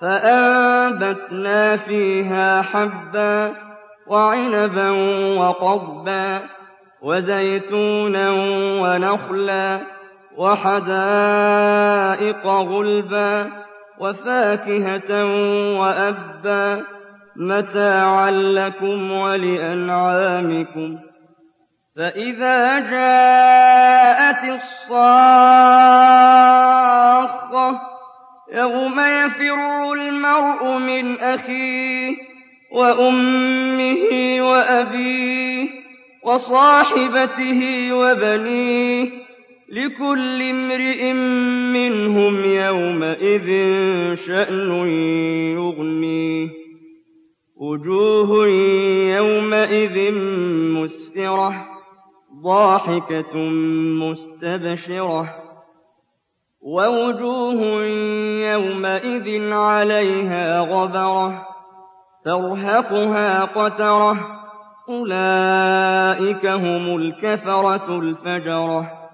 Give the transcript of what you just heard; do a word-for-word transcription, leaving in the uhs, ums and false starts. فأنبتنا فيها حبا وعنبا وقضبا وزيتونا ونخلا وحدائق غلبا وفاكهة وأبا متاعا لكم ولأنعامكم فإذا جاءت الصاخة يوم يفر المرء من أخيه وأمه وأبيه وصاحبته وبنيه لكل امرئ منهم يومئذ شأن يغنيه وجوه يومئذ مسفرة ضاحكة مستبشرة ووجوه يومئذ عليها غبرة ترهقها قترة أولئك هم الكفرة الفجرة.